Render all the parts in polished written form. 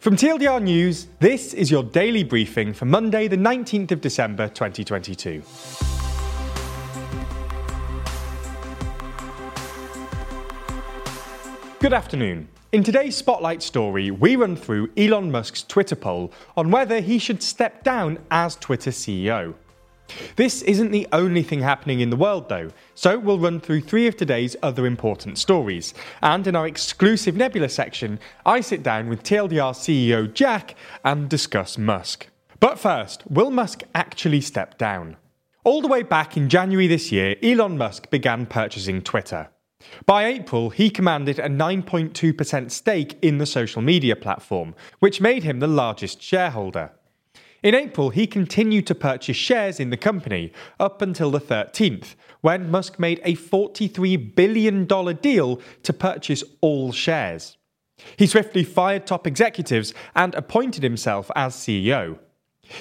From TLDR News, this is your daily briefing for Monday, the 19th of December, 2022. Good afternoon. In today's Spotlight story, we run through Elon Musk's Twitter poll on whether he should step down as Twitter CEO. This isn't the only thing happening in the world, though, so we'll run through three of today's other important stories. And in our exclusive Nebula section, I sit down with TLDR CEO Jack and discuss Musk. But first, will Musk actually step down? All the way back in January this year, Elon Musk began purchasing Twitter. By April, he commanded a 9.2% stake in the social media platform, which made him the largest shareholder. In April, he continued to purchase shares in the company up until the 13th, when Musk made a $43 billion deal to purchase all shares. He swiftly fired top executives and appointed himself as CEO.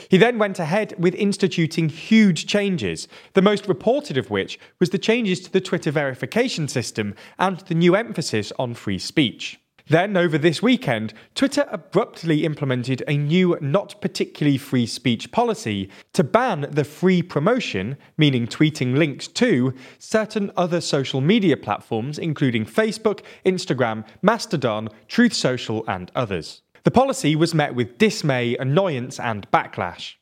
He then went ahead with instituting huge changes, the most reported of which was the changes to the Twitter verification system and the new emphasis on free speech. Then, over this weekend, Twitter abruptly implemented a new not particularly free speech policy to ban the free promotion, meaning tweeting links to, certain other social media platforms including Facebook, Instagram, Mastodon, Truth Social and others. The policy was met with dismay, annoyance and backlash.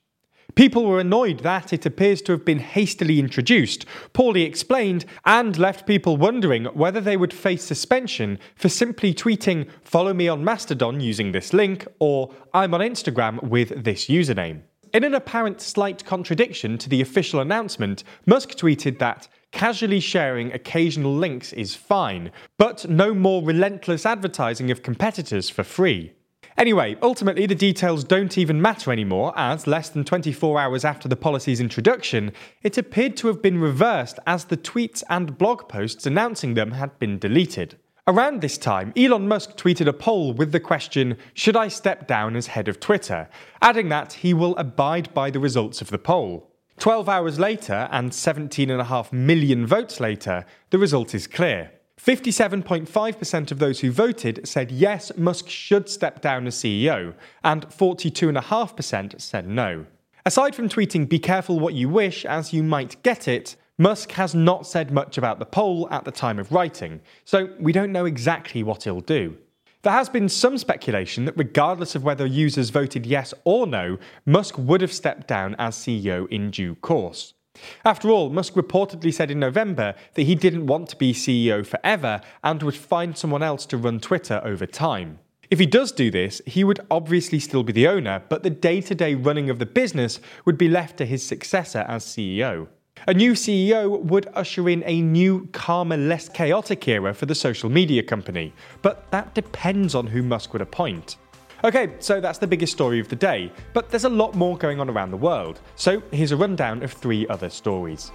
People were annoyed that it appears to have been hastily introduced, poorly explained, and left people wondering whether they would face suspension for simply tweeting, "Follow me on Mastodon using this link," or "I'm on Instagram with this username." In an apparent slight contradiction to the official announcement, Musk tweeted that casually sharing occasional links is fine, but no more relentless advertising of competitors for free. Anyway, ultimately the details don't even matter anymore, as less than 24 hours after the policy's introduction, it appeared to have been reversed as the tweets and blog posts announcing them had been deleted. Around this time, Elon Musk tweeted a poll with the question, "Should I step down as head of Twitter?" adding that he will abide by the results of the poll. 12 hours later and 17.5 million votes later, the result is clear. 57.5% of those who voted said yes, Musk should step down as CEO, and 42.5% said no. Aside from tweeting, "Be careful what you wish, as you might get it," Musk has not said much about the poll at the time of writing, so we don't know exactly what he'll do. There has been some speculation that regardless of whether users voted yes or no, Musk would have stepped down as CEO in due course. After all, Musk reportedly said in November that he didn't want to be CEO forever and would find someone else to run Twitter over time. If he does do this, he would obviously still be the owner, but the day-to-day running of the business would be left to his successor as CEO. A new CEO would usher in a new, calmer, less chaotic era for the social media company, but that depends on who Musk would appoint. Okay, so that's the biggest story of the day, but there's a lot more going on around the world, so here's a rundown of three other stories.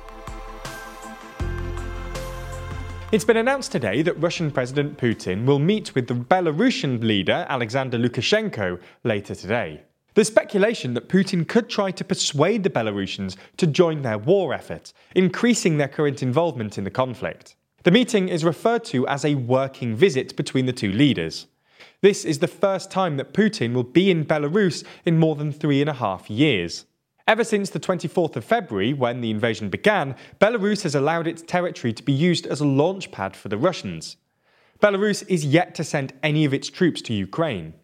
It's been announced today that Russian President Putin will meet with the Belarusian leader Alexander Lukashenko later today. There's speculation that Putin could try to persuade the Belarusians to join their war effort, increasing their current involvement in the conflict. The meeting is referred to as a working visit between the two leaders. This is the first time that Putin will be in Belarus in more than 3.5 years. Ever since the 24th of February, when the invasion began, Belarus has allowed its territory to be used as a launch pad for the Russians. Belarus is yet to send any of its troops to Ukraine.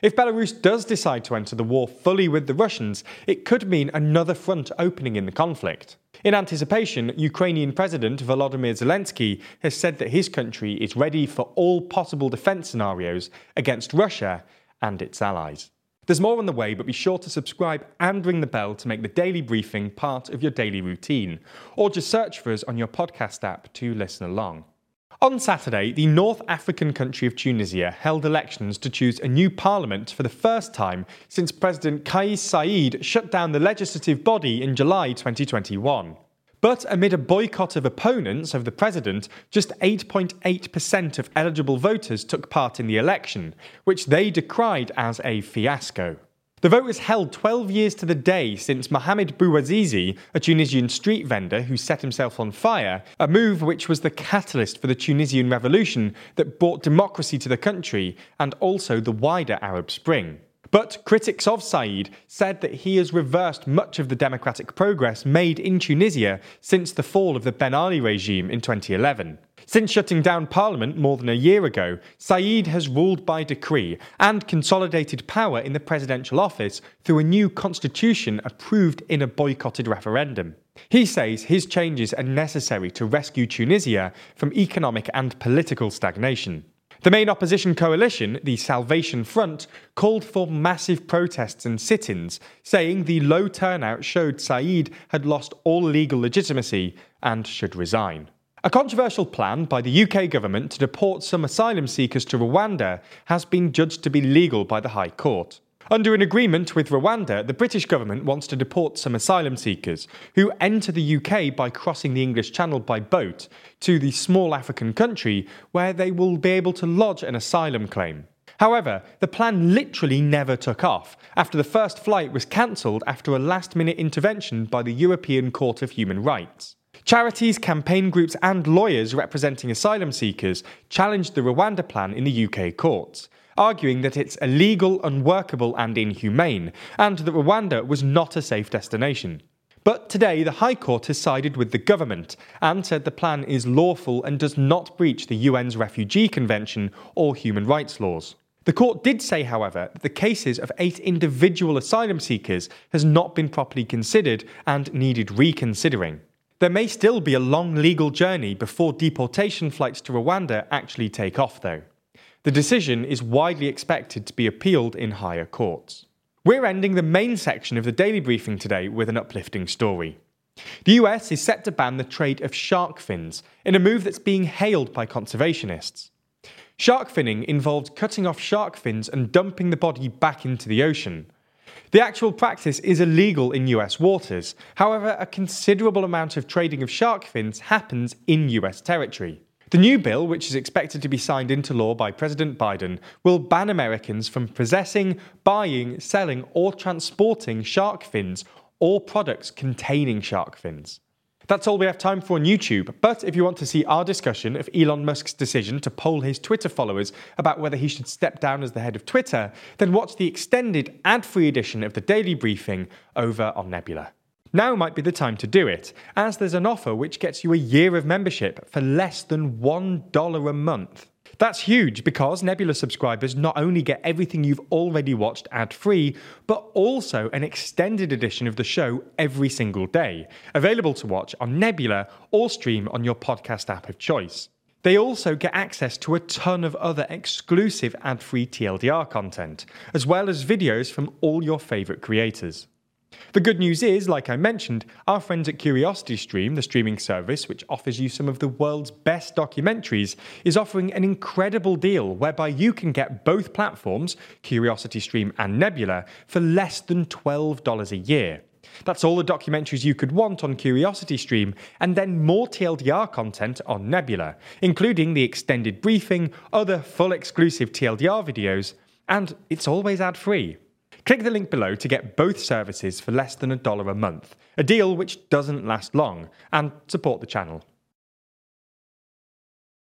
If Belarus does decide to enter the war fully with the Russians, it could mean another front opening in the conflict. In anticipation, Ukrainian President Volodymyr Zelensky has said that his country is ready for all possible defense scenarios against Russia and its allies. There's more on the way, but be sure to subscribe and ring the bell to make the daily briefing part of your daily routine, or just search for us on your podcast app to listen along. On Saturday, the North African country of Tunisia held elections to choose a new parliament for the first time since President Kais Saied shut down the legislative body in July 2021. But amid a boycott of opponents of the president, just 8.8% of eligible voters took part in the election, which they decried as a fiasco. The vote was held 12 years to the day since Mohamed Bouazizi, a Tunisian street vendor who set himself on fire, a move which was the catalyst for the Tunisian revolution that brought democracy to the country and also the wider Arab Spring. But critics of Saied said that he has reversed much of the democratic progress made in Tunisia since the fall of the Ben Ali regime in 2011. Since shutting down parliament more than a year ago, Saied has ruled by decree and consolidated power in the presidential office through a new constitution approved in a boycotted referendum. He says his changes are necessary to rescue Tunisia from economic and political stagnation. The main opposition coalition, the Salvation Front, called for massive protests and sit-ins, saying the low turnout showed Saied had lost all legal legitimacy and should resign. A controversial plan by the UK government to deport some asylum seekers to Rwanda has been judged to be legal by the High Court. Under an agreement with Rwanda, the British government wants to deport some asylum seekers who enter the UK by crossing the English Channel by boat to the small African country where they will be able to lodge an asylum claim. However, the plan literally never took off after the first flight was cancelled after a last-minute intervention by the European Court of Human Rights. Charities, campaign groups and lawyers representing asylum seekers challenged the Rwanda plan in the UK courts, arguing that it's illegal, unworkable and inhumane, and that Rwanda was not a safe destination. But today, the High Court has sided with the government and said the plan is lawful and does not breach the UN's Refugee Convention or human rights laws. The court did say, however, that the cases of 8 individual asylum seekers has not been properly considered and needed reconsidering. There may still be a long legal journey before deportation flights to Rwanda actually take off, though. The decision is widely expected to be appealed in higher courts. We're ending the main section of the Daily Briefing today with an uplifting story. The US is set to ban the trade of shark fins in a move that's being hailed by conservationists. Shark finning involves cutting off shark fins and dumping the body back into the ocean. The actual practice is illegal in US waters. However, a considerable amount of trading of shark fins happens in US territory. The new bill, which is expected to be signed into law by President Biden, will ban Americans from possessing, buying, selling or transporting shark fins or products containing shark fins. That's all we have time for on YouTube, but if you want to see our discussion of Elon Musk's decision to poll his Twitter followers about whether he should step down as the head of Twitter, then watch the extended ad-free edition of the Daily Briefing over on Nebula. Now might be the time to do it, as there's an offer which gets you a year of membership for less than $1 a month. That's huge because Nebula subscribers not only get everything you've already watched ad-free, but also an extended edition of the show every single day, available to watch on Nebula or stream on your podcast app of choice. They also get access to a ton of other exclusive ad-free TLDR content, as well as videos from all your favourite creators. The good news is, like I mentioned, our friends at CuriosityStream, the streaming service which offers you some of the world's best documentaries, is offering an incredible deal whereby you can get both platforms, CuriosityStream and Nebula, for less than $12 a year. That's all the documentaries you could want on CuriosityStream, and then more TLDR content on Nebula, including the extended briefing, other full exclusive TLDR videos, and it's always ad-free. Click the link below to get both services for less than $1 a month, a deal which doesn't last long, and support the channel.